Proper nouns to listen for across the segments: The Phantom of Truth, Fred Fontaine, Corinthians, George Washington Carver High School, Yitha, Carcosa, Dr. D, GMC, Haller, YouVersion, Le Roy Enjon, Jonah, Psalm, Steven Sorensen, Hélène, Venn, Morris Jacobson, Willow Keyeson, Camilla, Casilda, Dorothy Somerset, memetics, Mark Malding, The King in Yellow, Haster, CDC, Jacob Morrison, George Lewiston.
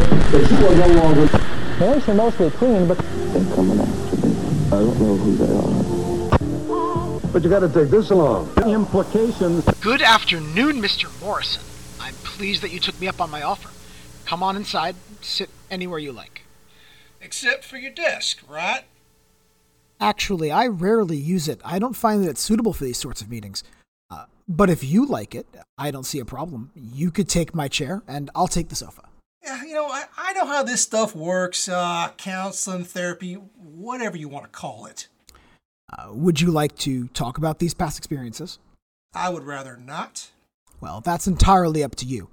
said that you are no longer... The lyrics are mostly clean, but... They're coming after me. I don't know who they are. But you gotta take this along. The implications... Good afternoon, Mr. Morrison. I'm pleased that you took me up on my offer. Come on inside. Sit anywhere you like. Except for your desk, right? Actually, I rarely use it. I don't find that it's suitable for these sorts of meetings. But if you like it, I don't see a problem. You could take my chair, and I'll take the sofa. Yeah, you know, I know how this stuff works. Counseling, therapy, whatever you want to call it. Would you like to talk about these past experiences? I would rather not. Well, that's entirely up to you.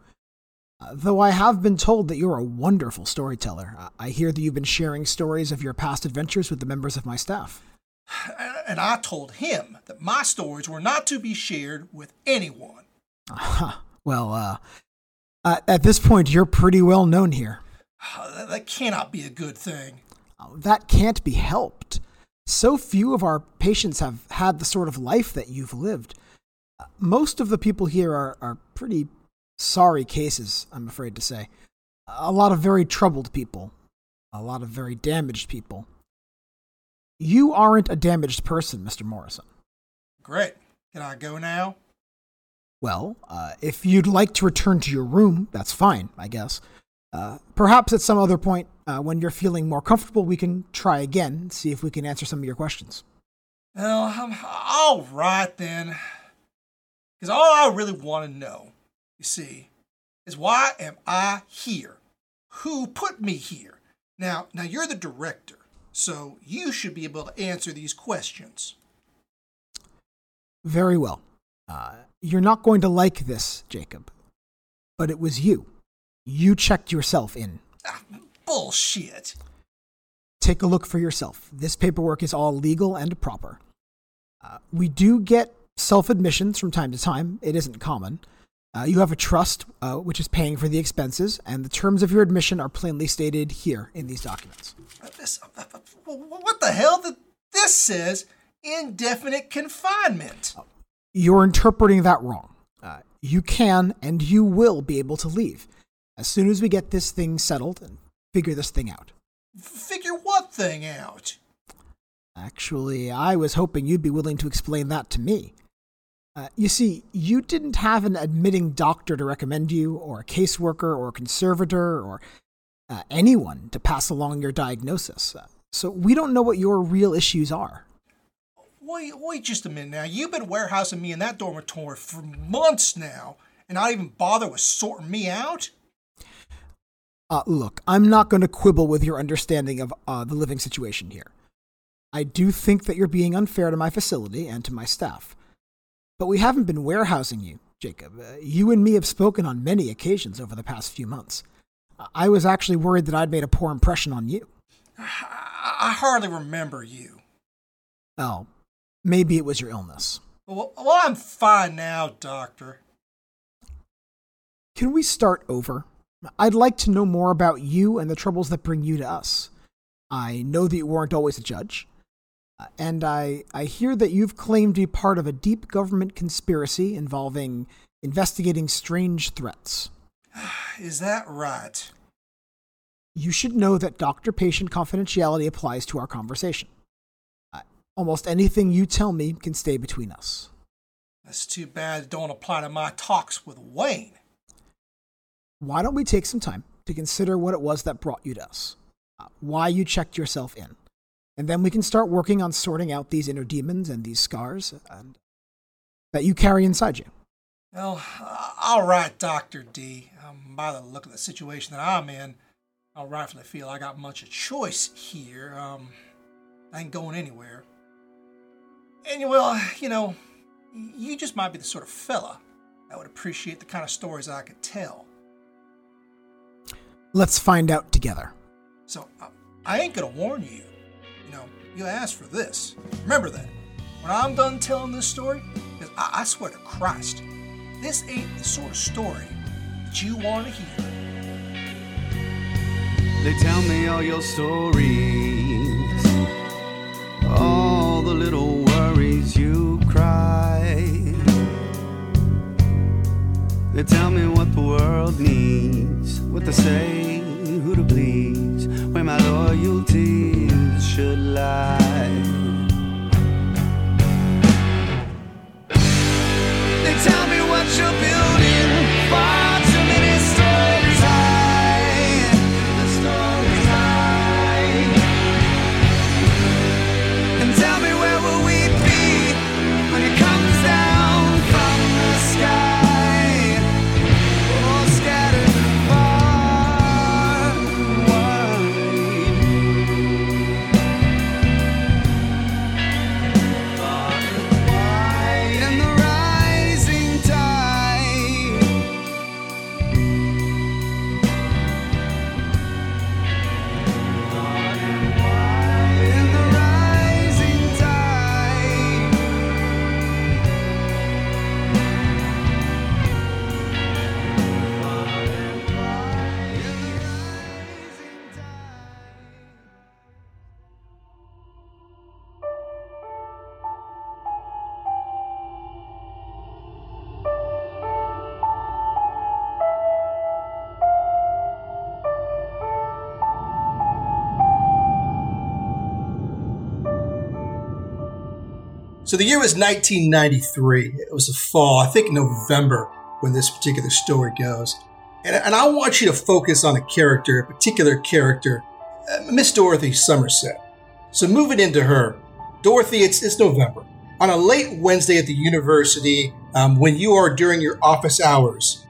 Though I have been told that you're a wonderful storyteller. I hear that you've been sharing stories of your past adventures with the members of my staff. And I told him that my stories were not to be shared with anyone. Well, at this point, you're pretty well known here. That cannot be a good thing. Oh, that can't be helped. So few of our patients have had the sort of life that you've lived. Most of the people here are pretty sorry cases, I'm afraid to say. A lot of very troubled people. A lot of very damaged people. You aren't a damaged person, Mr. Morrison. Great. Can I go now? Well, if you'd like to return to your room, that's fine, I guess. Perhaps at some other point, when you're feeling more comfortable, we can try again, see if we can answer some of your questions. Well, all right then. Because all I really want to know, you see, is why am I here? Who put me here? Now you're the director. So you should be able to answer these questions. Very well. You're not going to like this, Jacob. But it was you. You checked yourself in. Bullshit. Take a look for yourself. This paperwork is all legal and proper. We do get self-admissions from time to time. It isn't common. You have a trust, which is paying for the expenses, and the terms of your admission are plainly stated here in these documents. What the hell? This says indefinite confinement. You're interpreting that wrong. You can and you will be able to leave as soon as we get this thing settled and figure this thing out. Figure what thing out? Actually, I was hoping you'd be willing to explain that to me. You see, you didn't have an admitting doctor to recommend you, or a caseworker, or a conservator, or anyone to pass along your diagnosis. So we don't know what your real issues are. Wait just a minute now. You've been warehousing me in that dormitory for months now, and not even bother with sorting me out? Look, I'm not going to quibble with your understanding of the living situation here. I do think that you're being unfair to my facility and to my staff. But we haven't been warehousing you, Jacob. You and me have spoken on many occasions over the past few months. I was actually worried that I'd made a poor impression on you. I hardly remember you. Oh, maybe it was your illness. Well, I'm fine now, Doctor. Can we start over? I'd like to know more about you and the troubles that bring you to us. I know that you weren't always a judge. And I hear that you've claimed to be part of a deep government conspiracy involving investigating strange threats. Is that right? You should know that doctor-patient confidentiality applies to our conversation. Almost anything you tell me can stay between us. That's too bad it don't apply to my talks with Wayne. Why don't we take some time to consider what it was that brought you to us? Why you checked yourself in? And then we can start working on sorting out these inner demons and these scars and that you carry inside you. Well, all right, Dr. D. By the look of the situation that I'm in, I rightfully feel I got much of a choice here. I ain't going anywhere. And, well, you know, you just might be the sort of fella that would appreciate the kind of stories I could tell. Let's find out together. So, I ain't going to warn you. No, you asked for this. Remember that. When I'm done telling this story, because I swear to Christ, this ain't the sort of story that you want to hear. They tell me all your stories, all the little worries you cry. They tell me what the world needs, what they say who to please, where my loyalties should lie. They tell me what you're building, far too many stories high, the stories high. And tell me where will we be when it comes down from the sky, all scattered far and wide. And the rising tide, in the rising tide. So the year was 1993. It was the fall, I think November, when this particular story goes. And I want you to focus on a particular character, Miss Dorothy Somerset. So moving into her. Dorothy, it's November. On a late Wednesday at the university, when you are during your office hours,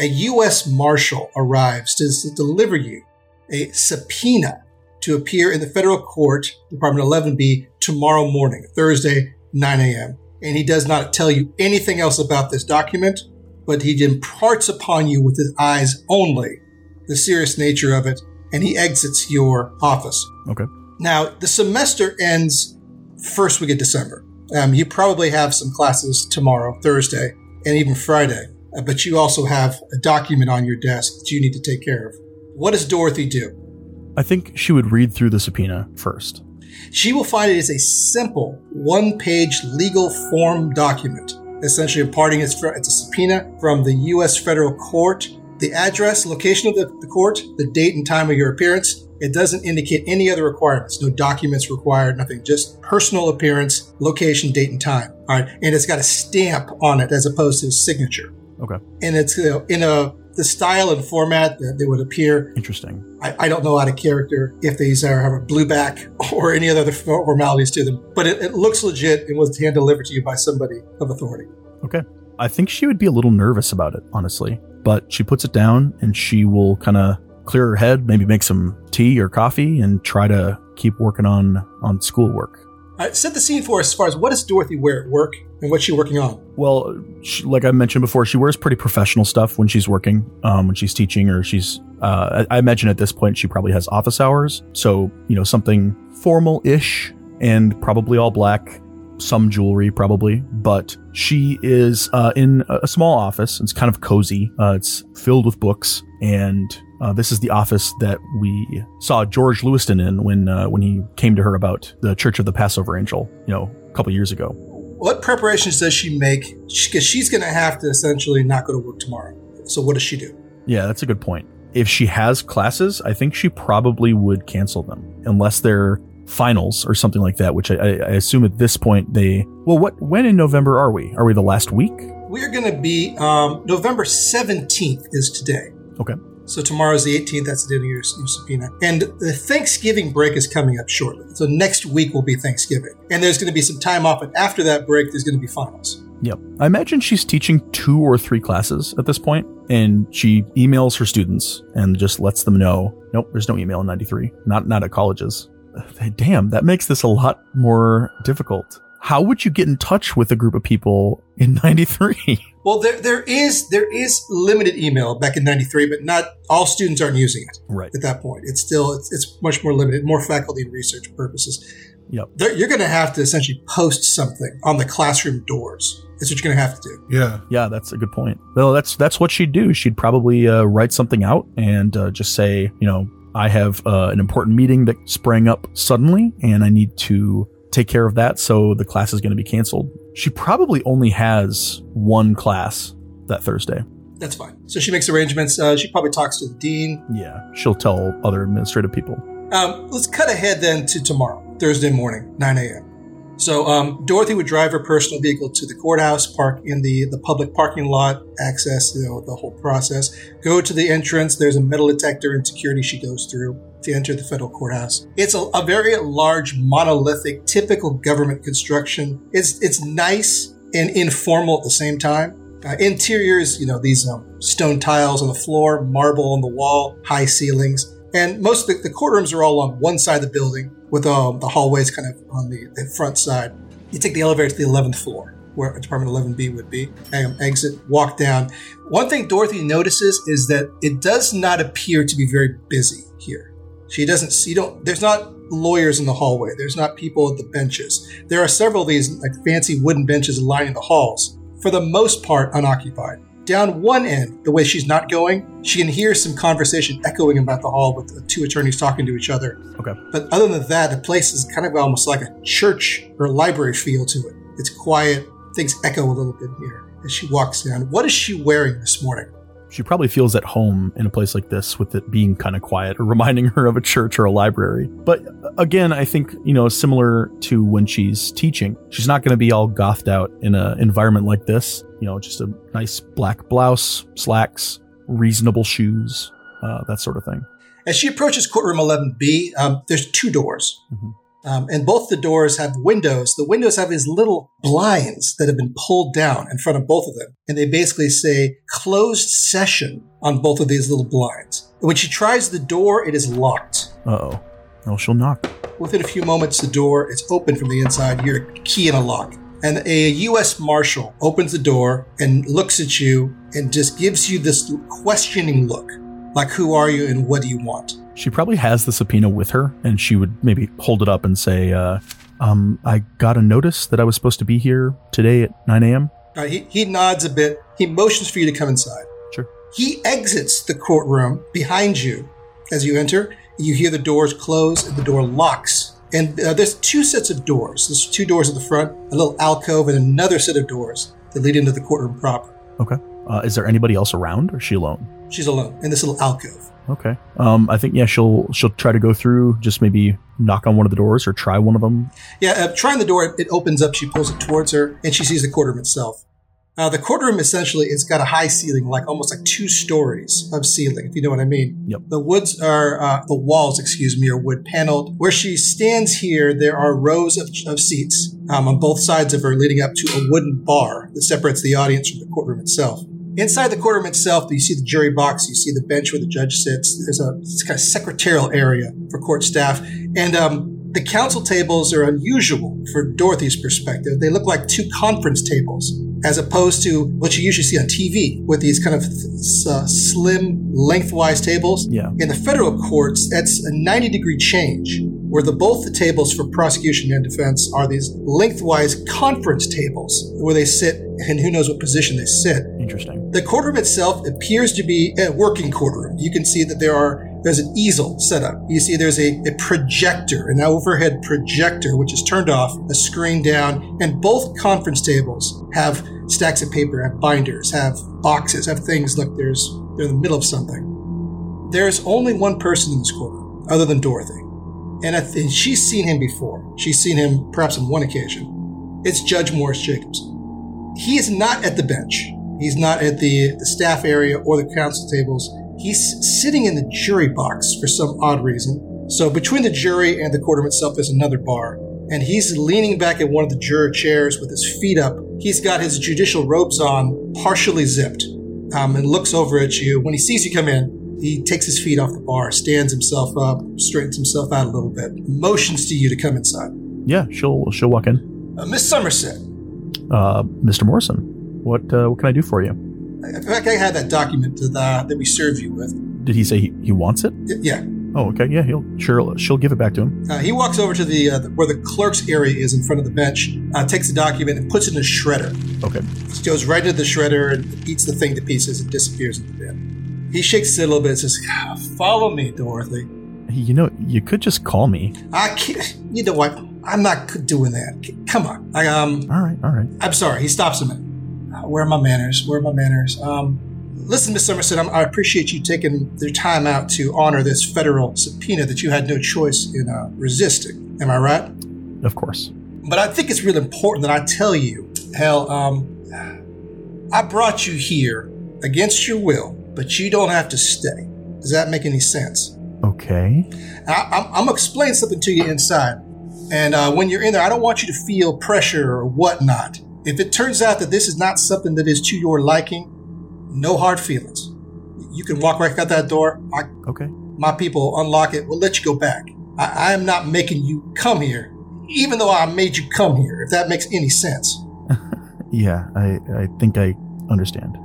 a U.S. Marshal arrives to deliver you a subpoena to appear in the federal court, Department 11B, tomorrow morning, Thursday, 9 a.m. And he does not tell you anything else about this document, but he imparts upon you with his eyes only the serious nature of it, and he exits your office. Okay. Now, the semester ends first week of December. You probably have some classes tomorrow, Thursday, and even Friday, but you also have a document on your desk that you need to take care of. What does Dorothy do? I think she would read through the subpoena first. She will find it is a simple one-page legal form document, essentially imparting it's a subpoena from the U.S. federal court. The address, location of the court, the date and time of your appearance. It doesn't indicate any other requirements. No documents required, nothing. Just personal appearance, location, date, and time. All right, and it's got a stamp on it as opposed to a signature. Okay. And it's the style and format that they would appear. Interesting. I don't know out of character if these have a blue back or any other formalities to them, but it looks legit and was hand-delivered to you by somebody of authority. Okay. I think she would be a little nervous about it, honestly, but she puts it down and she will kind of clear her head, maybe make some tea or coffee and try to keep working on schoolwork. All right, set the scene for us as far as what does Dorothy wear at work and what's she working on? Well, like I mentioned before, she wears pretty professional stuff when she's working, when she's teaching or she's, I imagine at this point she probably has office hours. So, something formal-ish and probably all black, some jewelry probably. But she is in a small office. It's kind of cozy. It's filled with books. And this is the office that we saw George Lewiston in when he came to her about the Church of the Passover Angel, a couple years ago. What preparations does she make? Because she's going to have to essentially not go to work tomorrow. So what does she do? Yeah, that's a good point. If she has classes, I think she probably would cancel them unless they're finals or something like that, which I assume at this point when in November are we? Are we the last week? We're going to be November 17th is today. Okay. So tomorrow's the 18th. That's the day of your subpoena. And the Thanksgiving break is coming up shortly. So next week will be Thanksgiving. And there's going to be some time off. And after that break, there's going to be finals. Yep. I imagine she's teaching 2 or 3 classes at this point. And she emails her students and just lets them know, nope, there's no email in 93. Not at colleges. Damn, that makes this a lot more difficult. How would you get in touch with a group of people in 93? Well, there is limited email back in 93, but not all students aren't using it right at that point. It's still it's much more limited, more faculty and research purposes. Yep. You're going to have to essentially post something on the classroom doors. That's what you're going to have to do. Yeah. Yeah, that's a good point. Well, that's what she'd do. She'd probably write something out and just say, I have an important meeting that sprang up suddenly and I need to take care of that, so the class is going to be canceled. She probably only has one class that Thursday. that's fine. So she makes arrangements. She probably talks to the dean. Yeah, she'll tell other administrative people. Let's cut ahead then to tomorrow, Thursday morning, 9 a.m. So Dorothy would drive her personal vehicle to the courthouse, park in the public parking lot, access the whole process, go to the entrance. There's a metal detector and security she goes through to enter the federal courthouse. It's a very large, monolithic, typical government construction. It's nice and informal at the same time. Interiors, these stone tiles on the floor, marble on the wall, high ceilings. And most of the courtrooms are all on one side of the building, with the hallways kind of on the front side. You take the elevator to the 11th floor, where Department 11B would be, exit, walk down. One thing Dorothy notices is that it does not appear to be very busy here. There's not lawyers in the hallway. There's not people at the benches. There are several of these fancy wooden benches lining the halls, for the most part unoccupied. Down one end, the way she's not going, she can hear some conversation echoing about the hall with the two attorneys talking to each other. Okay. But other than that, the place is kind of almost like a church or library feel to it. It's quiet. Things echo a little bit here as she walks down. What is she wearing this morning? She probably feels at home in a place like this with it being kind of quiet or reminding her of a church or a library. But again, I think, similar to when she's teaching, she's not going to be all gothed out in an environment like this. Just a nice black blouse, slacks, reasonable shoes, that sort of thing. As she approaches courtroom 11B, there's two doors. Mm-hmm. And both the doors have windows. The windows have these little blinds that have been pulled down in front of both of them. And they basically say closed session on both of these little blinds. When she tries the door, it is locked. Uh-oh. Well, she'll knock. Within a few moments, the door is open from the inside. You're a key in a lock. And a U.S. Marshal opens the door and looks at you and just gives you this questioning look. Like, who are you and what do you want? She probably has the subpoena with her, and she would maybe hold it up and say, I got a notice that I was supposed to be here today at 9 a.m. He nods a bit. He motions for you to come inside. Sure. He exits the courtroom behind you. As you enter, you hear the doors close and the door locks. And there's two sets of doors. There's two doors at the front, a little alcove, and another set of doors that lead into the courtroom proper. Okay. Is there anybody else around, or is she alone? She's alone in this little alcove. Okay. I think, she'll try to go through, just maybe knock on one of the doors or try one of them. Yeah, trying the door, it opens up. She pulls it towards her, and she sees the courtroom itself. The courtroom, essentially, it's got a high ceiling, almost 2 stories of ceiling, if you know what I mean. Yep. The walls, are wood paneled. Where she stands here, there are rows of seats on both sides of her leading up to a wooden bar that separates the audience from the courtroom itself. Inside the courtroom itself, you see the jury box, you see the bench where the judge sits. There's it's kind of secretarial area for court staff. And the counsel tables are unusual for Dorothy's perspective. They look like 2 conference tables, as opposed to what you usually see on TV with these kind of slim, lengthwise tables. Yeah. In the federal courts, that's a 90-degree change, where both the tables for prosecution and defense are these lengthwise conference tables where they sit and who knows what position they sit. Interesting. The courtroom itself appears to be a working courtroom. You can see that there's an easel set up. You see there's a projector, an overhead projector, which is turned off, a screen down, and both conference tables have stacks of paper, have binders, have boxes, have things like they're in the middle of something. There's only one person in this courtroom other than Dorothy. And she's seen him before. She's seen him perhaps on one occasion. It's Judge Morris Jacobson. He is not at the bench. He's not at the staff area or the counsel tables. He's sitting in the jury box for some odd reason. So between the jury and the courtroom itself is another bar. And he's leaning back in one of the juror chairs with his feet up. He's got his judicial robes on, partially zipped, and looks over at you. When he sees you come in, he takes his feet off the bar, stands himself up, straightens himself out a little bit, motions to you to come inside. Yeah, she'll walk in. Miss Somerset. Mr. Morrison, what can I do for you? In fact, I had that document that we serve you with. Did he say he wants it? Yeah. Oh, okay. Yeah, she'll give it back to him. He walks over to the where the clerk's area is in front of the bench, takes the document and puts it in a shredder. Okay. It goes right into the shredder and eats the thing to pieces and disappears into the bin. He shakes it a little bit and says, follow me, Dorothy. You could just call me. I can't. You know what? I'm not doing that. Come on. All right. I'm sorry. He stops a minute. Where are my manners? Listen, Ms. Somerset, I appreciate you taking the time out to honor this federal subpoena that you had no choice in resisting. Am I right? Of course. But I think it's really important that I tell you, Hal, I brought you here against your will, but you don't have to stay. Does that make any sense? Okay. I'm going to explain something to you inside. And when you're in there, I don't want you to feel pressure or whatnot. If it turns out that this is not something that is to your liking, no hard feelings. You can walk right out that door. Okay. My people unlock it. We'll let you go back. I am not making you come here, even though I made you come here, if that makes any sense. Yeah, I think I understand.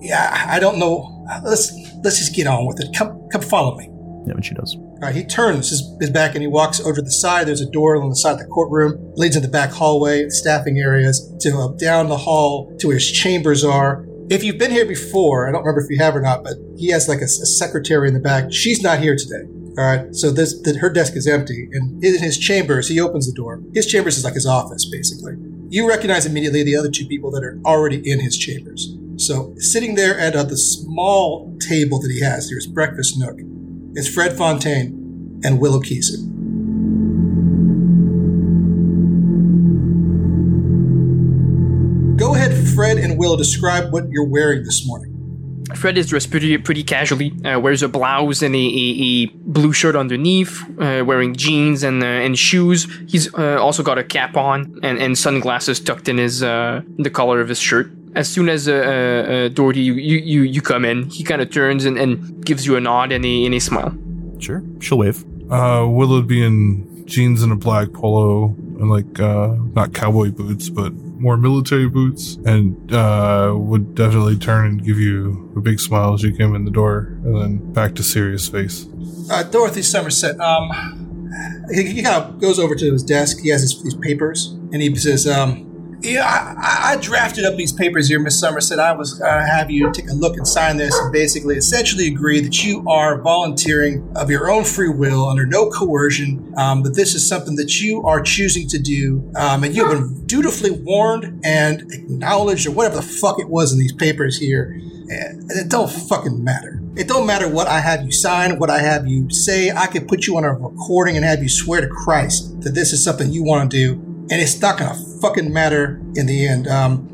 Yeah, I don't know. Let's just get on with it. Come follow me. Yeah, and she does. All right, he turns his back and he walks over to the side. There's a door on the side of the courtroom, leads in the back hallway, staffing areas, to down the hall to where his chambers are. If you've been here before, I don't remember if you have or not, but he has like a secretary in the back. She's not here today. All right. So her desk is empty. And in his chambers, he opens the door. His chambers is like his office, basically. You recognize immediately the other two people that are already in his chambers. So sitting there at the small table that he has, there's breakfast nook. It's Fred Fontaine and Willow Keyeson. Go ahead, Fred and Will, describe what you're wearing this morning. Fred is dressed pretty casually, wears a blouse and a blue shirt underneath, wearing jeans and shoes. He's also got a cap on and sunglasses tucked in his the collar of his shirt. As soon as Dorothy, you come in, he kind of turns and gives you a nod and a smile. Sure, she'll wave. Will would be in jeans and a black polo and like not cowboy boots, but more military boots, and would definitely turn and give you a big smile as you came in the door, and then back to serious face. Dorothy Somerset, he kind of goes over to his desk. He has these papers, and he says, "Yeah, I drafted up these papers here, Miss Somerset. I was going to have you take a look and sign this, and basically, essentially agree that you are volunteering of your own free will, under no coercion, that this is something that you are choosing to do, and you have been dutifully warned and acknowledged, or whatever the fuck it was in these papers here, and it don't fucking matter. It don't matter what I have you sign, what I have you say. I could put you on a recording and have you swear to Christ that this is something you want to do. And it's not going to fucking matter in the end.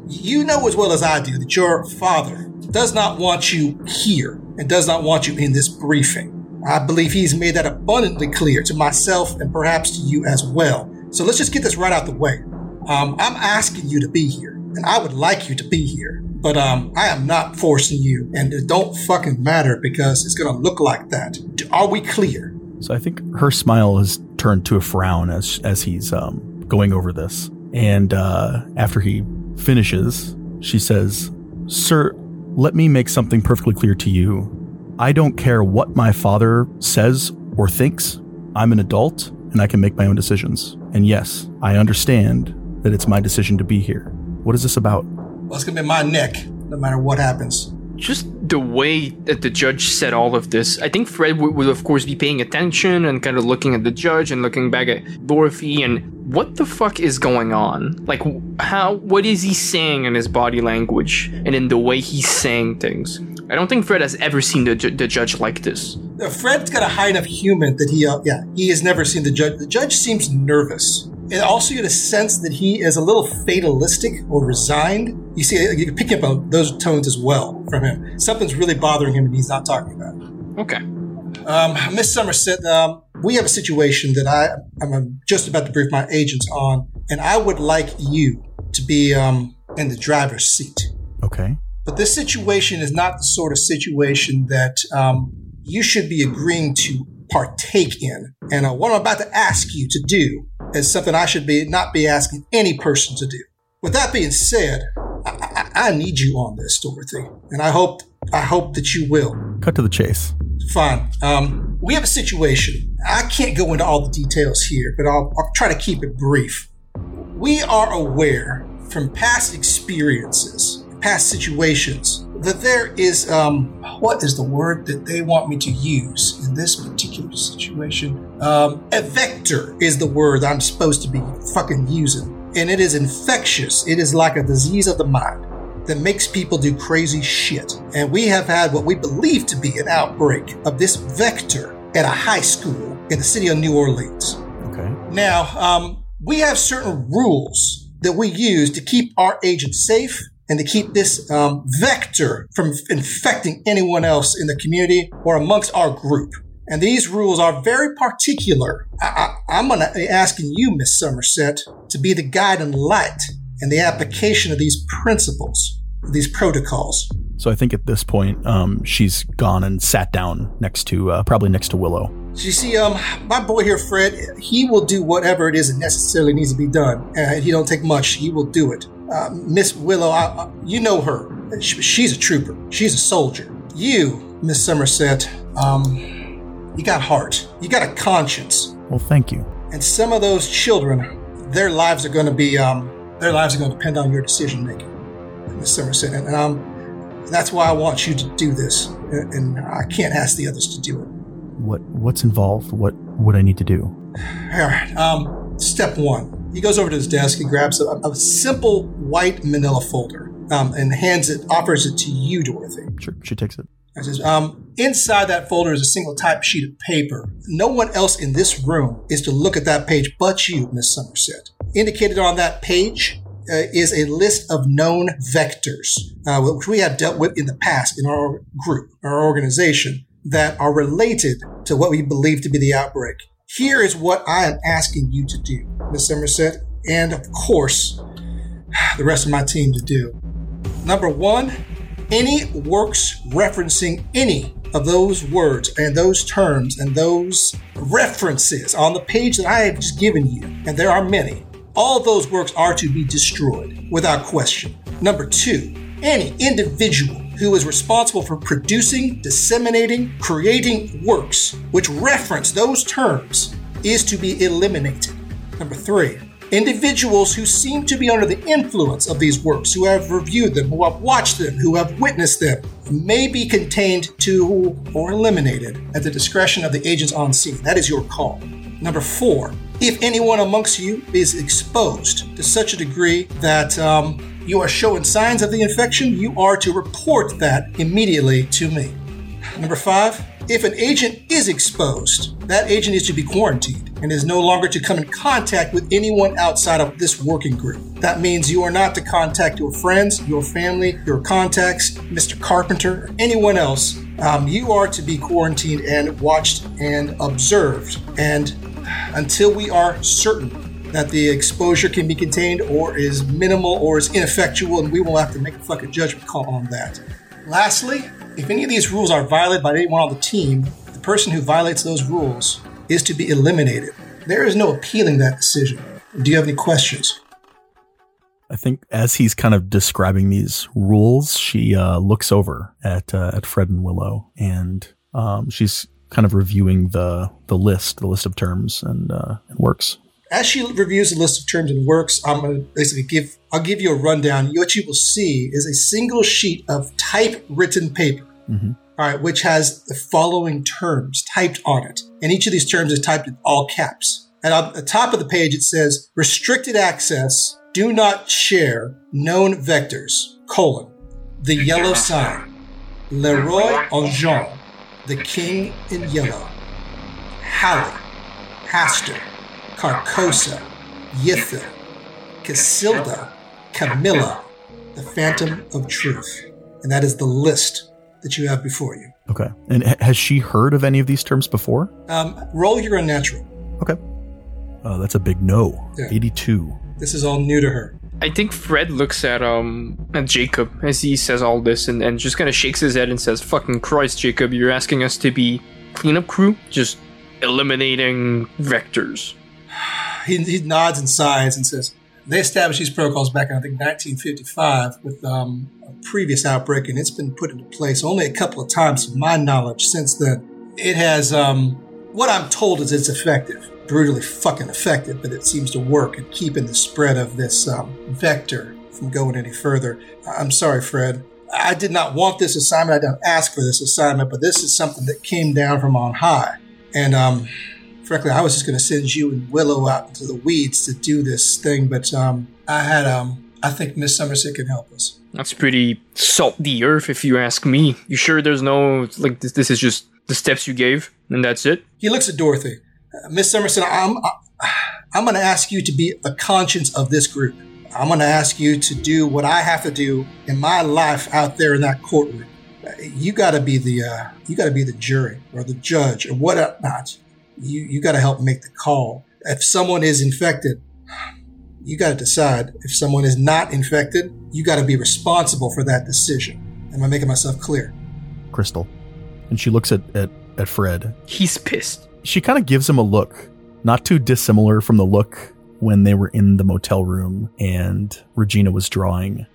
You know as well as I do that your father does not want you here and does not want you in this briefing. I believe he's made that abundantly clear to myself and perhaps to you as well. So let's just get this right out the way. I'm asking you to be here, and I would like you to be here, but I am not forcing you, and it don't fucking matter because it's going to look like that. Are we clear?" So I think her smile has turned to a frown as he's going over this, and after he finishes, she says, "Sir, let me make something perfectly clear to you. I don't care what my father says or thinks. I'm an adult and I can make my own decisions. And yes, I understand that it's my decision to be here. What is this about?" "Well, it's gonna be my neck, no matter what happens." Just the way that the judge said all of this, I think Fred would of course be paying attention and kind of looking at the judge and looking back at Dorothy and what the fuck is going on? Like, what is he saying in his body language and in the way he's saying things? I don't think Fred has ever seen the judge like this. Fred's got a high enough human that he has never seen the judge. The judge seems nervous. And also you get a sense that he is a little fatalistic or resigned. You see, you can pick up on those tones as well from him. Something's really bothering him and he's not talking about it. Okay. Miss Somerset, we have a situation that I'm just about to brief my agents on, and I would like you to be in the driver's seat. Okay. But this situation is not the sort of situation that you should be agreeing to partake in. And what I'm about to ask you to do is something I should not be asking any person to do. With that being said, I need you on this, Dorothy, and I hope that you will. Cut to the chase. Fine. We have a situation. I can't go into all the details here, but I'll try to keep it brief. We are aware from past experiences, past situations, that there is, what is the word that they want me to use in this particular situation? A vector is the word I'm supposed to be fucking using. And it is infectious. It is like a disease of the mind. that makes people do crazy shit. And we have had what we believe to be an outbreak of this vector at a high school in the city of New Orleans. Okay. Now, we have certain rules that we use to keep our agents safe and to keep this vector from infecting anyone else in the community or amongst our group. And these rules are very particular. I'm going to be asking you, Miss Somerset, to be the guide and light in the application of these principles, these protocols. So I think at this point, she's gone and sat down next to, probably next to Willow. So you see, my boy here, Fred, he will do whatever it is that necessarily needs to be done. He don't take much. He will do it. Miss Willow, you know her. She's a trooper. She's a soldier. You, Miss Somerset, you got heart. You got a conscience. Well, thank you. And some of those children, their lives are going to be, their lives are going to depend on your decision making, Miss Somerset. And that's why I want you to do this. And I can't ask the others to do it. What's involved? What would I need to do? All right. Step one. He goes over to his desk and grabs a simple white manila folder and offers it to you, Dorothy. Sure. She takes it. I says, inside that folder is a single typed sheet of paper. No one else in this room is to look at that page but you, Miss Somerset. Indicated on that page is a list of known vectors, which we have dealt with in the past in our group, our organization, that are related to what we believe to be the outbreak. Here is what I am asking you to do, Miss Somerset, and of course, the rest of my team to do. Number one, any works referencing any of those words and those terms and those references on the page that I have just given you, and there are many, all those works are to be destroyed without question. Number two, any individual who is responsible for producing, disseminating, creating works which reference those terms is to be eliminated. Number three, individuals who seem to be under the influence of these works, who have reviewed them, who have watched them, who have witnessed them, may be contained to or eliminated at the discretion of the agents on scene. That is your call. Number four, if anyone amongst you is exposed to such a degree that you are showing signs of the infection, you are to report that immediately to me. Number five, if an agent is exposed, that agent is to be quarantined and is no longer to come in contact with anyone outside of this working group. That means you are not to contact your friends, your family, your contacts, Mr. Carpenter, or anyone else. You are to be quarantined and watched and observed, and until we are certain that the exposure can be contained or is minimal or is ineffectual, and we will have to make a fucking judgment call on that. Lastly, if any of these rules are violated by anyone on the team, the person who violates those rules is to be eliminated. There is no appealing that decision. Do you have any questions? I think as he's kind of describing these rules, she looks over at Fred and Willow, and she's kind of reviewing the list of terms and works. As she reviews the list of terms and works, I'm going to basically I'll give you a rundown. What you will see is a single sheet of typewritten paper, all right, which has the following terms typed on it. And each of these terms is typed in all caps. And on the top of the page, it says, restricted access, do not share, known vectors, : the yellow sign, Le Roy Enjon, the King in Yellow, Haller, Haster, Carcosa, Yitha, Casilda, Camilla, The Phantom of Truth. And that is the list that you have before you. Okay. And has she heard of any of these terms before? Roll your unnatural. Okay. That's a big no. Yeah. 82. This is all new to her. I think Fred looks at Jacob as he says all this and just kind of shakes his head and says, fucking Christ, Jacob, you're asking us to be cleanup crew? Just eliminating vectors. He nods and sighs and says, they established these protocols back in, I think, 1955 with a previous outbreak, and it's been put into place only a couple of times to my knowledge since then. It has, what I'm told is it's effective, brutally fucking effective, but it seems to work in keeping the spread of this vector from going any further. I'm sorry, Fred. I did not want this assignment. I didn't ask for this assignment, but this is something that came down from on high. And, frankly, I was just going to send you and Willow out into the weeds to do this thing, but I had I think Miss Somerset can help us. That's pretty salt the earth, if you ask me. You sure there's no, like, this is just the steps you gave, and that's it? He looks at Dorothy. Miss Somerset, I'm going to ask you to be the conscience of this group. I'm going to ask you to do what I have to do in my life out there in that courtroom. You got to be the jury or the judge or whatnot. You got to help make the call. If someone is infected, you got to decide. If someone is not infected, you got to be responsible for that decision. Am I making myself clear? Crystal. And she looks at Fred. He's pissed. She kind of gives him a look, not too dissimilar from the look when they were in the motel room and Regina was drawing,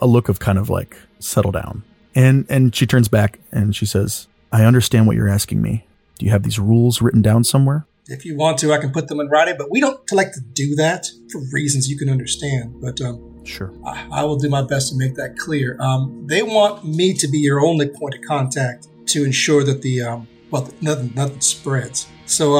a look of kind of like, settle down. And she turns back and she says, I understand what you're asking me. Do you have these rules written down somewhere? If you want to, I can put them in writing, but we don't like to do that for reasons you can understand. But sure, I will do my best to make that clear. They want me to be your only point of contact to ensure that the nothing spreads. So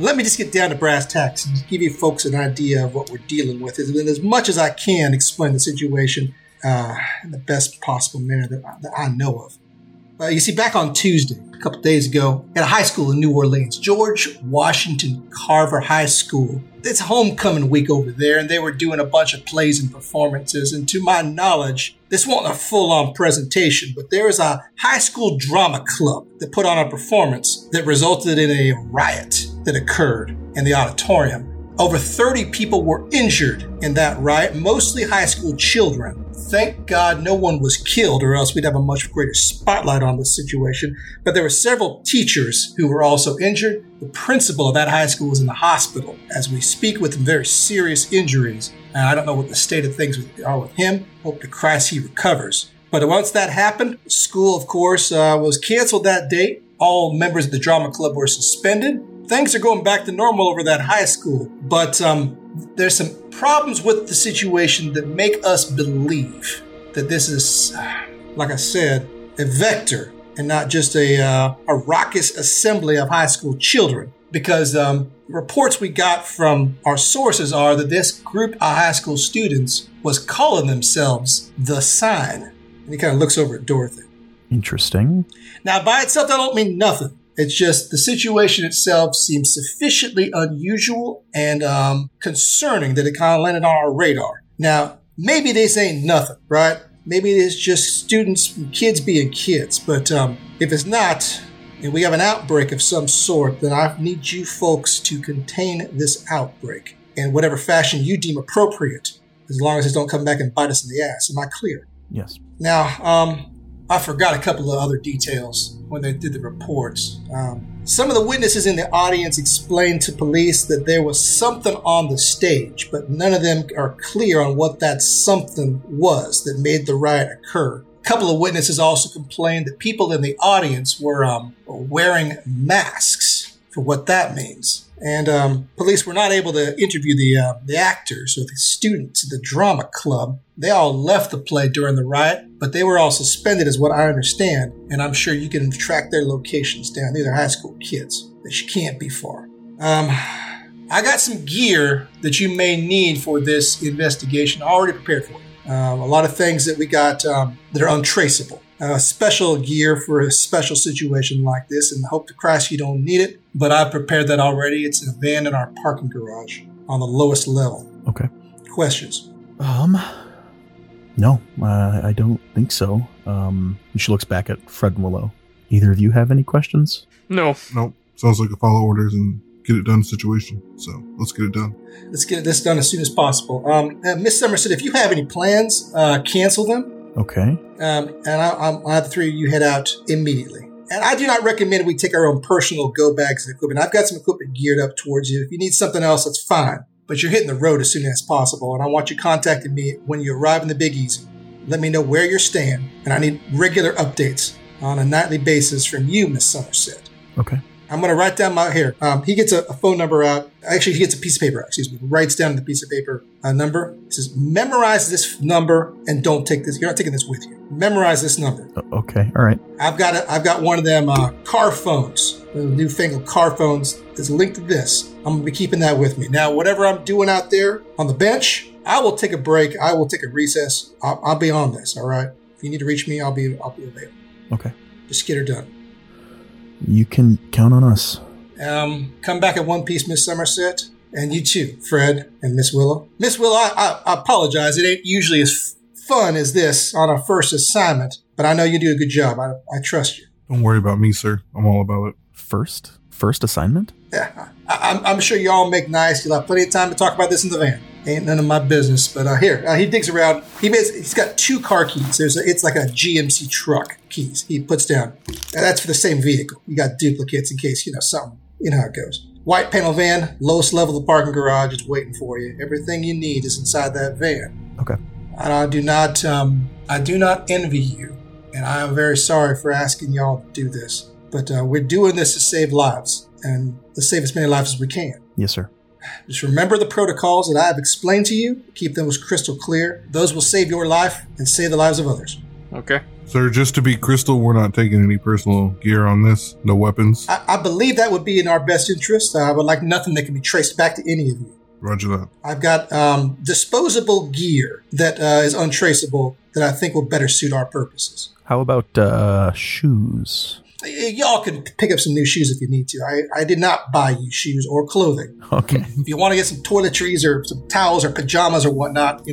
let me just get down to brass tacks and give you folks an idea of what we're dealing with, and as much as I can explain the situation in the best possible manner that I know of. You see, back on Tuesday, a couple days ago, at a high school in New Orleans, George Washington Carver High School. It's homecoming week over there, and they were doing a bunch of plays and performances. And to my knowledge, this wasn't a full-on presentation, but there is a high school drama club that put on a performance that resulted in a riot that occurred in the auditorium. Over 30 people were injured in that riot, mostly high school children. Thank God no one was killed, or else we'd have a much greater spotlight on this situation. But there were several teachers who were also injured. The principal of that high school is in the hospital as we speak with very serious injuries. And I don't know what the state of things are with him. Hope to Christ he recovers. But once that happened, school, of course, was canceled that day. All members of the drama club were suspended. Things are going back to normal over that high school, but there's some problems with the situation that make us believe that this is, like I said, a vector and not just a raucous assembly of high school children. Because reports we got from our sources are that this group of high school students was calling themselves The Sign. And he kind of looks over at Dorothy. Interesting. Now, by itself, that don't mean nothing. It's just the situation itself seems sufficiently unusual and concerning that it kind of landed on our radar. Now, maybe this ain't nothing, right? Maybe it's just students and kids being kids. But if it's not, and we have an outbreak of some sort, then I need you folks to contain this outbreak in whatever fashion you deem appropriate, as long as it don't come back and bite us in the ass. Am I clear? Yes. Now, I forgot a couple of other details when they did the reports. Some of the witnesses in the audience explained to police that there was something on the stage, but none of them are clear on what that something was that made the riot occur. A couple of witnesses also complained that people in the audience were wearing masks, for what that means. And police were not able to interview the actors or the students at the drama club. They all left the play during the riot, but they were all suspended is what I understand, and I'm sure you can track their locations down. These are high school kids that you can't be far. I got some gear that you may need for this investigation already prepared for you. A lot of things that we got that are untraceable. Special gear for a special situation like this, and hope to Christ you don't need it, but I prepared that already. It's in a van in our parking garage on the lowest level. Okay. Questions? No, I don't think so. She looks back at Fred and Willow. Either of you have any questions? No. Sounds like a follow orders and get it done situation. So let's get it done. Let's get this done as soon as possible. Miss Somerset, if you have any plans, cancel them. Okay. And I'll have the three of you head out immediately. And I do not recommend we take our own personal go bags and equipment. I've got some equipment geared up towards you. If you need something else, that's fine. But you're hitting the road as soon as possible, and I want you contacting me when you arrive in the Big Easy. Let me know where you're staying, and I need regular updates on a nightly basis from you, Miss Somerset. Okay. I'm going to write down my here. He gets a phone number out. Actually, he gets a piece of paper out. Excuse me. Writes down the piece of paper a number. He says, memorize this number and don't take this. You're not taking this with you. Memorize this number. Okay. All right. I've got one of them car phones. The newfangled car phones is linked to this. I'm going to be keeping that with me. Now, whatever I'm doing out there on the bench, I will take a break. I will take a recess. I'll be on this. All right. If you need to reach me, I'll be available. Okay. Just get her done. You can count on us. Come back in one piece, Miss Somerset, and you too, Fred and Miss Willow. Miss Willow, I apologize. It ain't usually as fun as this on our first assignment, but I know you do a good job. I trust you. Don't worry about me, sir. I'm all about it. First assignment? Yeah. I'm sure you all make nice. You'll have plenty of time to talk about this in the van. Ain't none of my business, but here. He digs around. He's got two car keys. It's like a GMC truck keys he puts down. And that's for the same vehicle. You got duplicates in case, something. You know how it goes. White panel van, lowest level of the parking garage. It's waiting for you. Everything you need is inside that van. Okay. And I do not envy you. And I am very sorry for asking y'all to do this. But we're doing this to save lives and to save as many lives as we can. Yes, sir. Just remember the protocols that I have explained to you. Keep them as crystal clear. Those will save your life and save the lives of others. Okay. Sir, just to be crystal, we're not taking any personal gear on this. No weapons. I believe that would be in our best interest. I would like nothing that can be traced back to any of you. Roger that. I've got disposable gear that is untraceable that I think will better suit our purposes. How about shoes? Y'all can pick up some new shoes if you need to. I did not buy you shoes or clothing. Okay. If you want to get some toiletries or some towels or pajamas or whatnot,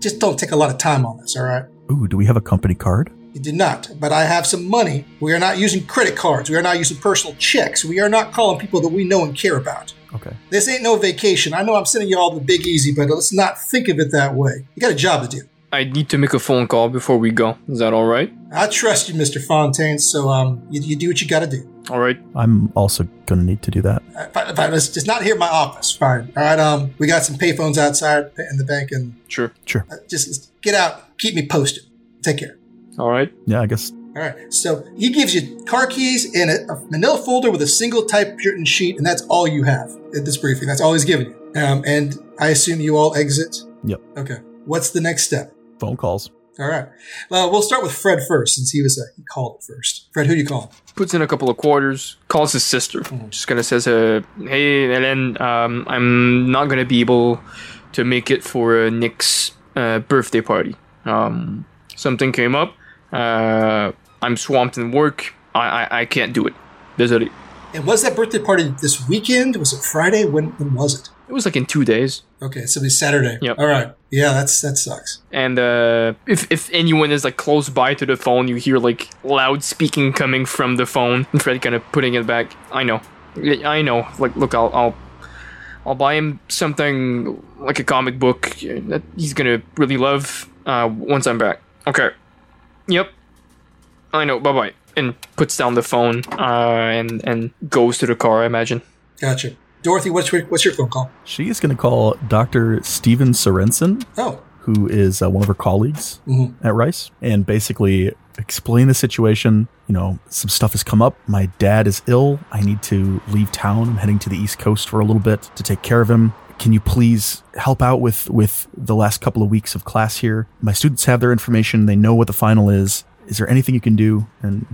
just don't take a lot of time on this, all right? Ooh, do we have a company card? You did not, but I have some money. We are not using credit cards. We are not using personal checks. We are not calling people that we know and care about. Okay. This ain't no vacation. I know I'm sending y'all the big easy, but let's not think of it that way. You got a job to do. I need to make a phone call before we go. Is that all right? I trust you, Mr. Fontaine, so you do what you got to do. All right. I'm also going to need to do that. Fine, let's just not hear my office. Fine. All right, we got some payphones outside in the bank. And Sure. Just get out. Keep me posted. Take care. All right. Yeah, I guess. All right. So he gives you car keys and a manila folder with a single typewritten sheet, and that's all you have at this briefing. That's all he's given you. And I assume you all exit? Yep. Okay. What's the next step? Phone calls. All right. Well, we'll start with Fred first, since he called it first. Fred, who do you call? Puts in a couple of quarters, calls his sister. Mm-hmm. Just kind of says, hey, Hélène, I'm not going to be able to make it for Nick's birthday party. Something came up. I'm swamped in work. I can't do it. That's it. And was that birthday party this weekend? Was it Friday? When was it? It was like in 2 days. Okay, so it'll be Saturday. Yep. All right. Yeah, that sucks. And if anyone is like close by to the phone, you hear like loud speaking coming from the phone. And Fred kind of putting it back. I know. Like, look, I'll buy him something like a comic book that he's gonna really love once I'm back. Okay. Yep. I know. Bye bye. And puts down the phone and goes to the car, I imagine. Gotcha. Dorothy, what's your phone call? She is going to call Dr. Steven Sorensen, who is one of her colleagues at Rice, and basically explain the situation. Some stuff has come up. My dad is ill. I need to leave town. I'm heading to the East Coast for a little bit to take care of him. Can you please help out with the last couple of weeks of class here? My students have their information. They know what the final is. Is there anything you can do? And,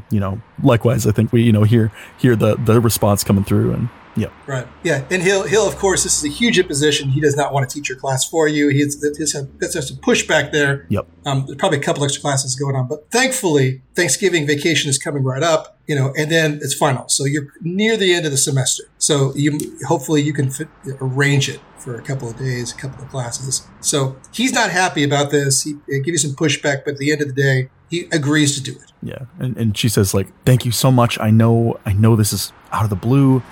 likewise, I think we, hear the response coming through and. Yeah. Right. Yeah. And he'll of course, this is a huge imposition. He does not want to teach your class for you. There's some pushback there. Yep. There's probably a couple extra classes going on, but thankfully Thanksgiving vacation is coming right up, and then it's final. So you're near the end of the semester. So hopefully you can arrange it for a couple of days, a couple of classes. So he's not happy about this. He'll give you some pushback, but at the end of the day, he agrees to do it. Yeah. And she says, like, thank you so much. I know this is out of the blue.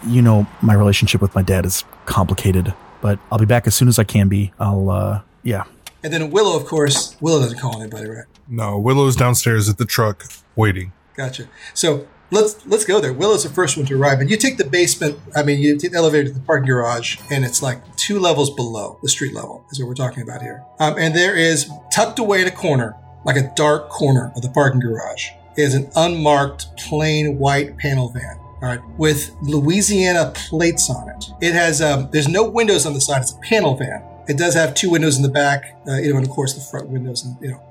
My relationship with my dad is complicated, but I'll be back as soon as I can be. I'll. And then Willow, of course, doesn't call anybody, right? No, Willow's downstairs at the truck waiting. Gotcha. So let's go there. Willow's the first one to arrive. And you take the basement. I mean, you take the elevator to the parking garage, and it's like 2 levels below the street level is what we're talking about here. And there is tucked away in a corner, like a dark corner of the parking garage, is an unmarked plain white panel van, all right, with Louisiana plates on it. It has, there's no windows on the side. It's a panel van. It does have 2 windows in the back, and of course the front windows,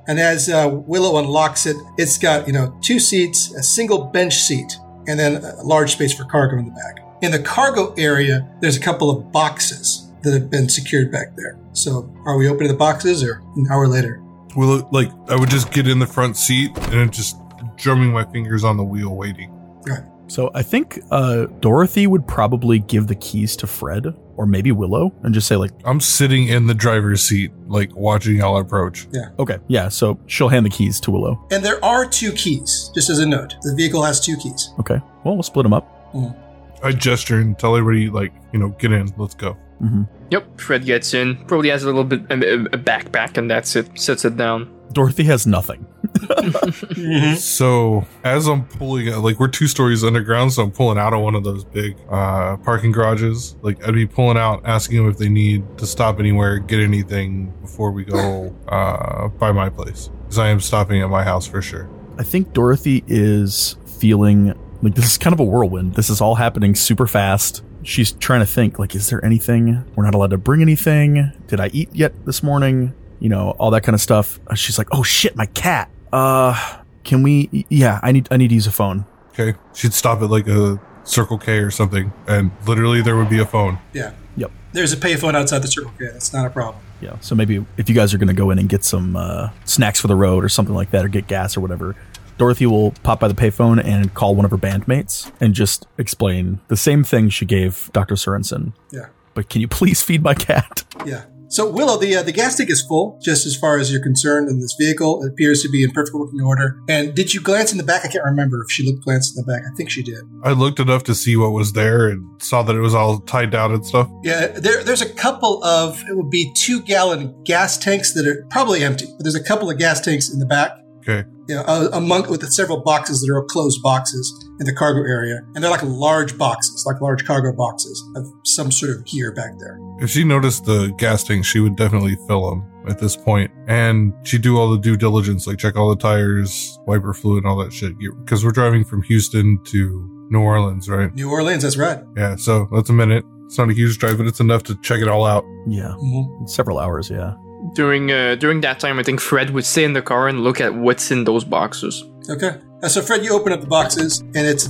and as Willow unlocks it, it's got, 2 seats, a single bench seat, and then a large space for cargo in the back. In the cargo area, there's a couple of boxes that have been secured back there. So are we opening the boxes or an hour later? Well, like, I would just get in the front seat and just drumming my fingers on the wheel waiting. All right. So I think Dorothy would probably give the keys to Fred or maybe Willow and just say, like, I'm sitting in the driver's seat, like, watching y'all approach. Yeah. Okay. Yeah. So she'll hand the keys to Willow. And there are two keys, just as a note. The vehicle has two keys. Okay. Well, we'll split them up. Mm. I gesture and tell everybody, like, you know, get in. Let's go. Mm-hmm. Yep. Fred gets in. Probably has a little bit a backpack, and that's it. Sets it down. Dorothy has nothing. Mm-hmm. So as I'm pulling, like, we're two stories underground, so I'm pulling out of one of those big parking garages. Like, I'd be pulling out, asking them if they need to stop anywhere, get anything before we go by my place, because I am stopping at my house for sure. I think Dorothy is feeling like this is kind of a whirlwind. This is all happening super fast. She's trying to think, like, is there anything? We're not allowed to bring anything. Did I eat yet this morning? You know, all that kind of stuff. She's like, oh shit, my cat. Can we? Yeah, I need to use a phone. Okay. She'd stop at like a Circle K or something, and literally there would be a phone. Yeah. Yep. There's a payphone outside the Circle K. That's not a problem. Yeah. So maybe if you guys are going to go in and get some snacks for the road or something like that, or get gas or whatever, Dorothy will pop by the payphone and call one of her bandmates and just explain the same thing she gave Dr. Sorensen. Yeah. But can you please feed my cat? Yeah. So, Willow, the gas tank is full, just as far as you're concerned, and this vehicle appears to be in perfect working order. And did you glance in the back? I can't remember if she glanced in the back. I think she did. I looked enough to see what was there and saw that it was all tied down and stuff. Yeah, there's a couple of, it would be 2-gallon gas tanks that are probably empty, but there's a couple of gas tanks in the back. Okay. Yeah, with several boxes that are closed boxes in the cargo area. And they're like large boxes, like large cargo boxes of some sort of gear back there. If she noticed the gas tank, she would definitely fill them at this point. And she'd do all the due diligence, like check all the tires, wiper fluid, and all that shit. Because we're driving from Houston to New Orleans, right? New Orleans, that's right. Yeah, so that's a minute. It's not a huge drive, but it's enough to check it all out. Yeah, mm-hmm. Several hours, yeah. During that time, I think Fred would stay in the car and look at what's in those boxes. Okay. So, Fred, you open up the boxes, and there's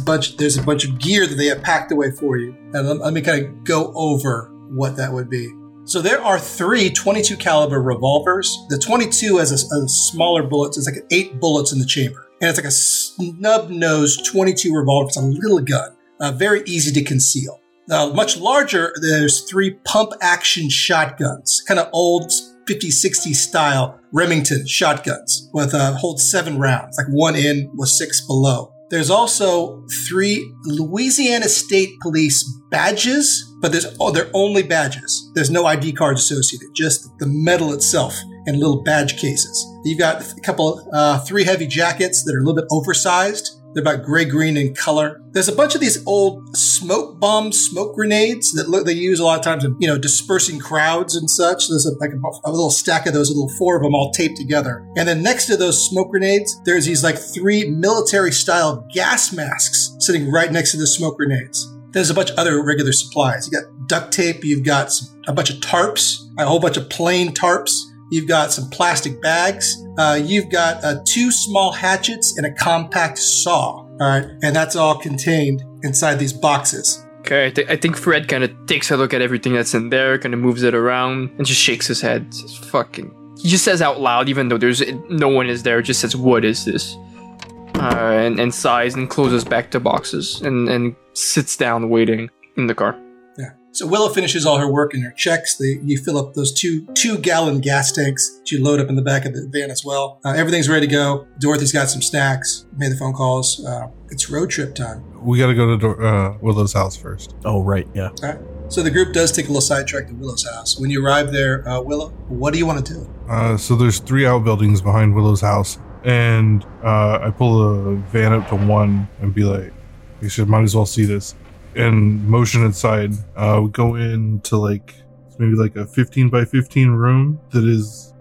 a bunch of gear that they have packed away for you. And let me kind of go over what that would be. So there are three 22 caliber revolvers. The 22 has a smaller bullet. So it's like 8 bullets in the chamber. And it's like a snub-nosed 22 revolver. It's a little gun. Very easy to conceal. Much larger, there's 3 pump-action shotguns, kind of old 50-60 style Remington shotguns with hold 7 rounds, like 1 in with 6 below. There's also 3 Louisiana State Police badges, but they're only badges. There's no ID card associated, just the medal itself and little badge cases. You've got a couple, 3 heavy jackets that are a little bit oversized. They're about gray-green in color. There's a bunch of these old smoke bombs, smoke grenades that they use a lot of times in, you know, dispersing crowds and such. There's a little stack of those, a little 4 of them all taped together. And then next to those smoke grenades, there's these like 3 military-style gas masks sitting right next to the smoke grenades. There's a bunch of other regular supplies. You got duct tape. You've got a bunch of tarps, a whole bunch of plain tarps. You've got some plastic bags. You've got 2 small hatchets and a compact saw. All right. And that's all contained inside these boxes. Okay. I think Fred kind of takes a look at everything that's in there, kind of moves it around, and just shakes his head. He just says out loud, even though there's no one is there, just says, what is this? And sighs and closes back the boxes and sits down waiting in the car. So Willow finishes all her work and her checks. You fill up those 2-gallon gas tanks that you load up in the back of the van as well. Everything's ready to go. Dorothy's got some snacks, made the phone calls. It's road trip time. We got to go to Willow's house first. Oh, right. Yeah. All right. So the group does take a little sidetrack to Willow's house. When you arrive there, Willow, what do you want to do? So there's 3 outbuildings behind Willow's house. And I pull the van up to one and be like, you should might as well see this. And motion inside. We go into like maybe like a 15 by 15 room that is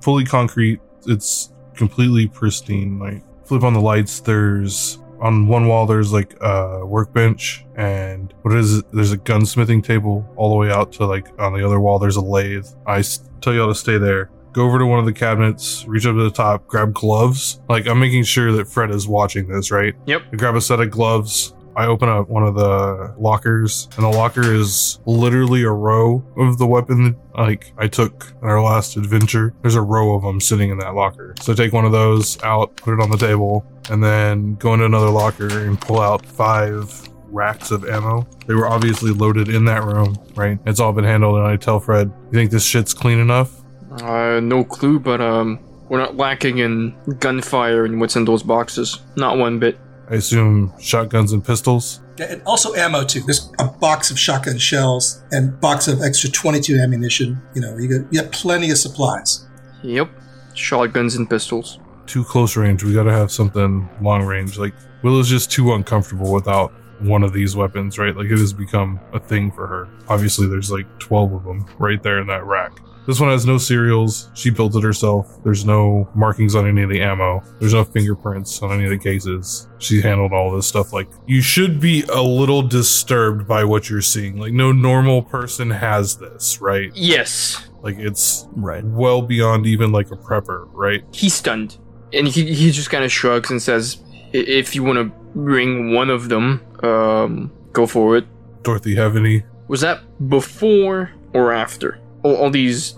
fully concrete. It's completely pristine. Like flip on the lights. There's on one wall. There's like a workbench and what is it? There's a gunsmithing table all the way out to like on the other wall. There's a lathe. I tell y'all to stay there. Go over to one of the cabinets, reach up to the top, grab gloves. Like I'm making sure that Fred is watching this, right? Yep. I grab a set of gloves. I open up one of the lockers, and the locker is literally a row of the weapon like I took in our last adventure. There's a row of them sitting in that locker. So I take one of those out, put it on the table, and then go into another locker and pull out 5 racks of ammo. They were obviously loaded in that room, right? It's all been handled, and I tell Fred, you think this shit's clean enough? No clue, but we're not lacking in gunfire and what's in those boxes. Not one bit. I assume shotguns and pistols. Yeah, and also ammo too. There's a box of shotgun shells and box of extra .22 ammunition. You know, you got plenty of supplies. Yep, shotguns and pistols. Too close range. We got to have something long range. Like Willow's just too uncomfortable without one of these weapons, right? Like it has become a thing for her. Obviously, there's like 12 of them right there in that rack. This one has no serials. She built it herself. There's no markings on any of the ammo. There's no fingerprints on any of the cases. She handled all this stuff. Like, you should be a little disturbed by what you're seeing. Like, no normal person has this, right? Yes. Like, it's right. Well beyond even, like, a prepper, right? He's stunned. And he just kind of shrugs and says, if you want to bring one of them, go for it. Dorothy, have any? Was that before or after? All these...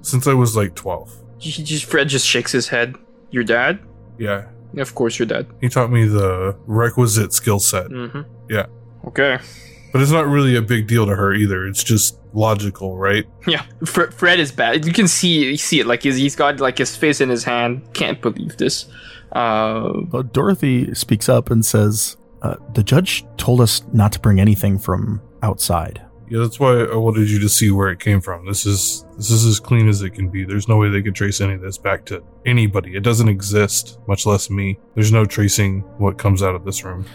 since I was like 12. Fred just shakes his head. Your dad? Yeah. Of course, your dad. He taught me the requisite skill set. Mm-hmm. Yeah. Okay. But it's not really a big deal to her either. It's just logical, right? Yeah. Fred is bad. You can see it. Like he's got like his face in his hand. Can't believe this. Dorothy speaks up and says, the judge told us not to bring anything from outside. Yeah, that's why I wanted you to see where it came from. This is as clean as it can be. There's no way they could trace any of this back to anybody. It doesn't exist, much less me. There's no tracing what comes out of this room.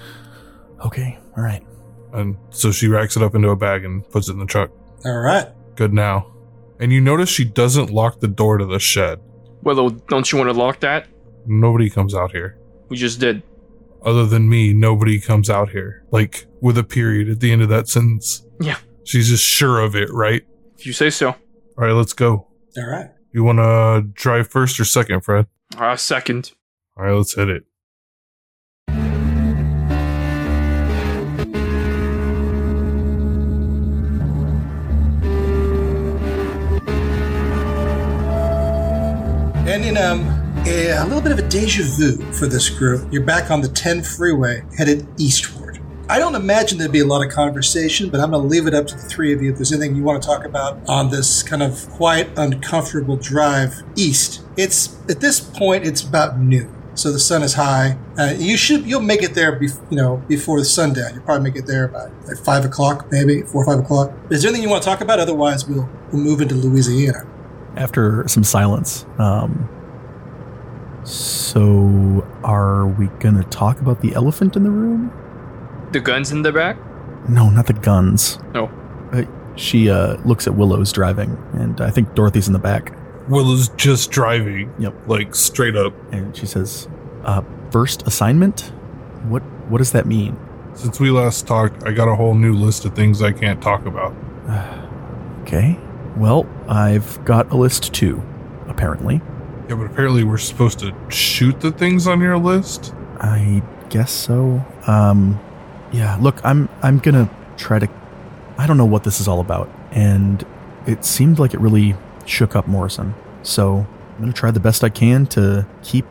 Okay, all right. And so she racks it up into a bag and puts it in the truck. All right. Good now. And you notice she doesn't lock the door to the shed. Well, don't you want to lock that? Nobody comes out here. We just did. Other than me, nobody comes out here. Like, with a period at the end of that sentence. Yeah. She's just sure of it, right? If you say so. All right, let's go. All right. You want to drive first or second, Fred? Second. All right, let's hit it. And in a little bit of a deja vu for this group, you're back on the 10 freeway headed eastward. I don't imagine there'd be a lot of conversation, but I'm going to leave it up to the three of you if there's anything you want to talk about on this kind of quiet, uncomfortable drive east. At this point, it's about noon, so the sun is high. You'll make it there, before the sundown. You'll probably make it there by 5 o'clock, maybe 4 or 5 o'clock. But is there anything you want to talk about? Otherwise, we'll move into Louisiana. After some silence, so are we going to talk about the elephant in the room? The guns in the back? No, not the guns. No. She looks at Willow's driving, and I think Dorothy's in the back. Willow's just driving. Yep. Like, straight up. And she says, first assignment? What does that mean? Since we last talked, I got a whole new list of things I can't talk about. Okay. Well, I've got a list too, apparently. Yeah, but apparently we're supposed to shoot the things on your list? I guess so. Yeah, look, I'm gonna try to... I don't know what this is all about, and it seemed like it really shook up Morrison. So I'm gonna try the best I can to keep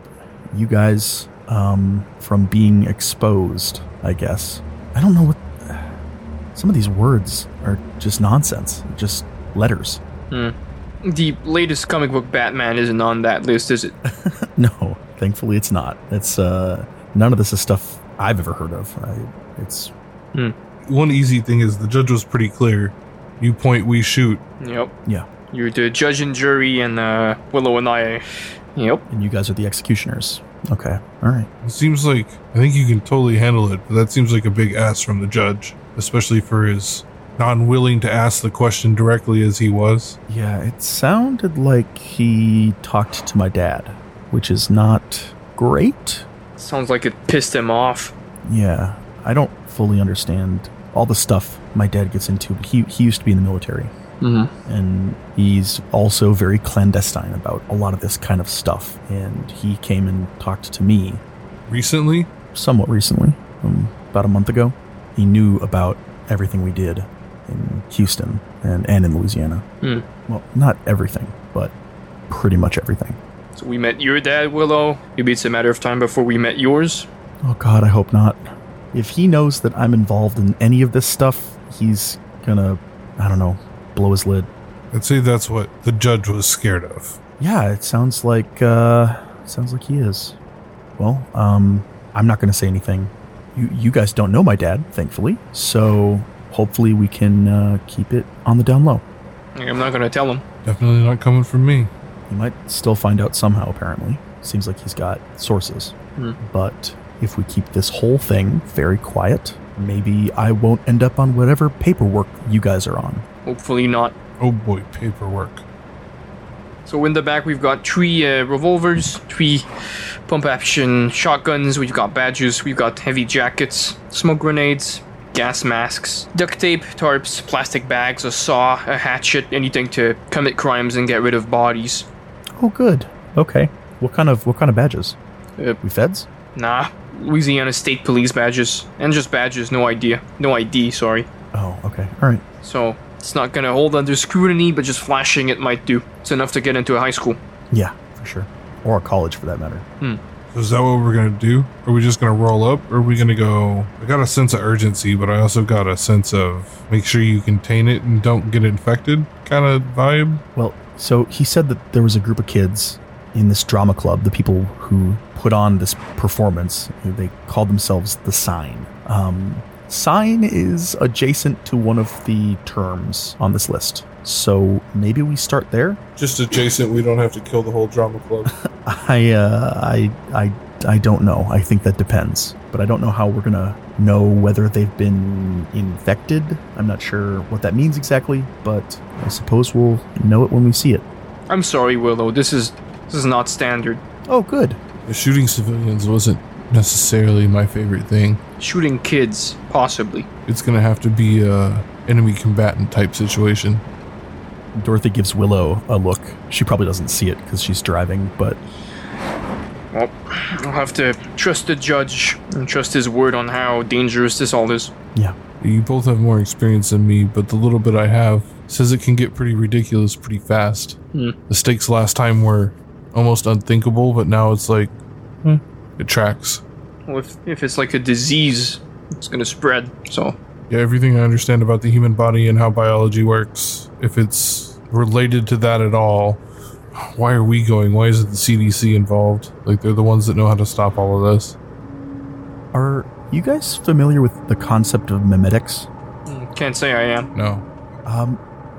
you guys from being exposed, I guess. I don't know what... Some of these words are just nonsense, just letters. The latest comic book Batman isn't on that list, is it? No, thankfully it's not. It's none of this is stuff I've ever heard of. One easy thing is the judge was pretty clear. You point, we shoot. Yep. Yeah. You're the judge and jury, and Willow and I. Yep. And you guys are the executioners. Okay. All right. It seems like I think you can totally handle it, but that seems like a big ask from the judge, especially for his non-willing to ask the question directly as he was. Yeah. It sounded like he talked to my dad, which is not great. Sounds like it pissed him off. Yeah. I don't fully understand all the stuff my dad gets into. He used to be in the military. Mm-hmm. And he's also very clandestine about a lot of this kind of stuff. And he came and talked to me. Recently? Somewhat recently. about a month ago. He knew about everything we did in Houston and in Louisiana. Mm. Well, not everything, but pretty much everything. So we met your dad, Willow. Maybe it's a matter of time before we met yours. Oh, God, I hope not. If he knows that I'm involved in any of this stuff, he's gonna, I don't know, blow his lid. I'd say that's what the judge was scared of. Yeah, it sounds like he is. Well, I'm not gonna say anything. You guys don't know my dad, thankfully, so hopefully we can keep it on the down low. I'm not gonna tell him. Definitely not coming from me. He might still find out somehow, apparently. Seems like he's got sources. Mm. But if we keep this whole thing very quiet, maybe I won't end up on whatever paperwork you guys are on. Hopefully not. Oh boy, paperwork. So in the back, we've got three revolvers, three pump-action shotguns, we've got badges, we've got heavy jackets, smoke grenades, gas masks, duct tape, tarps, plastic bags, a saw, a hatchet, anything to commit crimes and get rid of bodies. Oh, good. Okay. What kind of badges? We feds? Nah. Louisiana State Police badges. And just badges, no ID, sorry. Oh, okay. All right. So it's not going to hold under scrutiny, but just flashing it might do. It's enough to get into a high school. Yeah, for sure. Or a college, for that matter. Hmm. So is that what we're going to do? Are we just going to roll up? Or are we going to go, I got a sense of urgency, but I also got a sense of make sure you contain it and don't get infected kind of vibe? Well, so he said that there was a group of kids in this drama club, the people who put on this performance, they called themselves The Sign. Sign is adjacent to one of the terms on this list. So maybe we start there. Just adjacent, we don't have to kill the whole drama club. I don't know. I think that depends. But I don't know how we're going to know whether they've been infected. I'm not sure what that means exactly, but I suppose we'll know it when we see it. I'm sorry, Willow. This is not standard. Oh, good. The shooting civilians wasn't necessarily my favorite thing. Shooting kids, possibly. It's going to have to be a enemy combatant type situation. Dorothy gives Willow a look. She probably doesn't see it because she's driving, but... Well, I'll have to trust the judge and trust his word on how dangerous this all is. Yeah. You both have more experience than me, but the little bit I have says it can get pretty ridiculous pretty fast. Mm. The stakes last time were almost unthinkable, but now it's like, it tracks. Well, if it's like a disease, it's going to spread, so... Yeah, everything I understand about the human body and how biology works, if it's related to that at all, why are we going? Why isn't the CDC involved? Like, they're the ones that know how to stop all of this. Are you guys familiar with the concept of memetics? Can't say I am. No.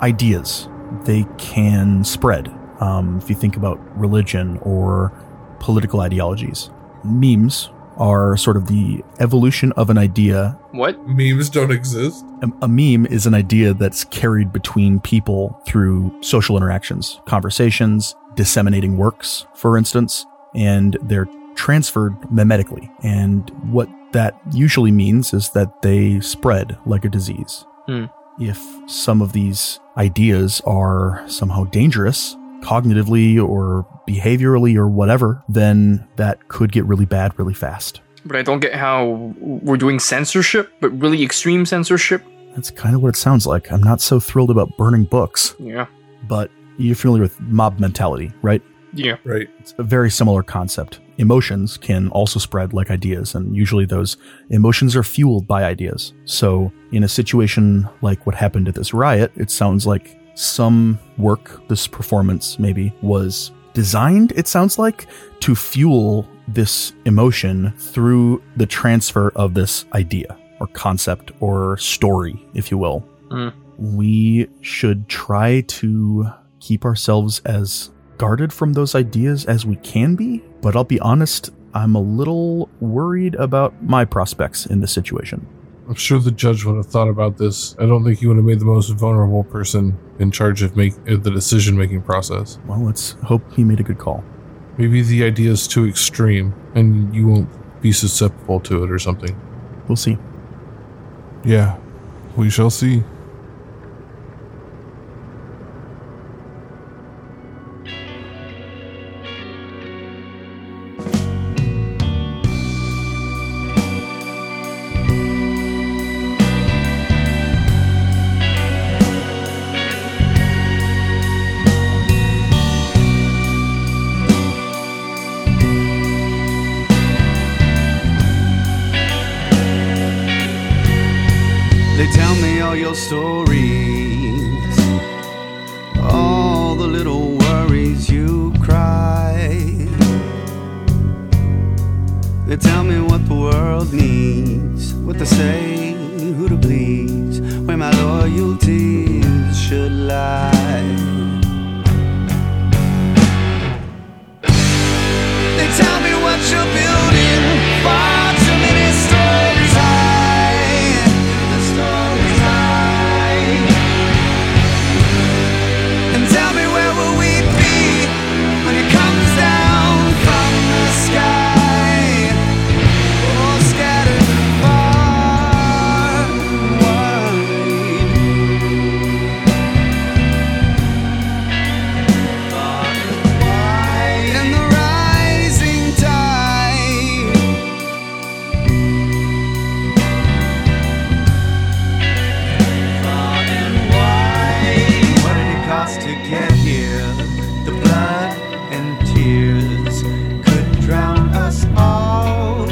Ideas. They can spread. If you think about religion or political ideologies. Memes are sort of the evolution of an idea. What? Memes don't exist? A meme is an idea that's carried between people through social interactions, conversations, disseminating works, for instance, and they're transferred memetically. And what that usually means is that they spread like a disease. Mm. If some of these ideas are somehow dangerous, cognitively or behaviorally or whatever, then that could get really bad really fast. But I don't get how we're doing censorship, but really extreme censorship. That's kind of what it sounds like. I'm not so thrilled about burning books. Yeah. But you're familiar with mob mentality, right? Yeah. Right. It's a very similar concept. Emotions can also spread like ideas, and usually those emotions are fueled by ideas. So in a situation like what happened at this riot, it sounds like some work, this performance maybe, was designed, it sounds like, to fuel this emotion through the transfer of this idea or concept or story, if you will. Mm. We should try to keep ourselves as guarded from those ideas as we can be, but I'll be honest, I'm a little worried about my prospects in this situation. I'm sure the judge would have thought about this. I don't think he would have made the most vulnerable person in charge of the decision-making process. Well, let's hope he made a good call. Maybe the idea is too extreme, and you won't be susceptible to it or something. We'll see. Yeah, we shall see. They tell me all your stories, all the little worries you cry. They tell me what the world needs, what to say, who to please, where my loyalties should lie. They tell me what you're building, far too many stories high, the stories high. And tell me where will we be when it comes down from the sky, all scattered far and wide, far and wide. And the rising tide, far and wide. What did it cost to get here? The blood and tears could drown us all.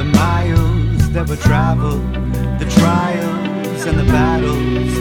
The miles that were traveled, the trials and the battles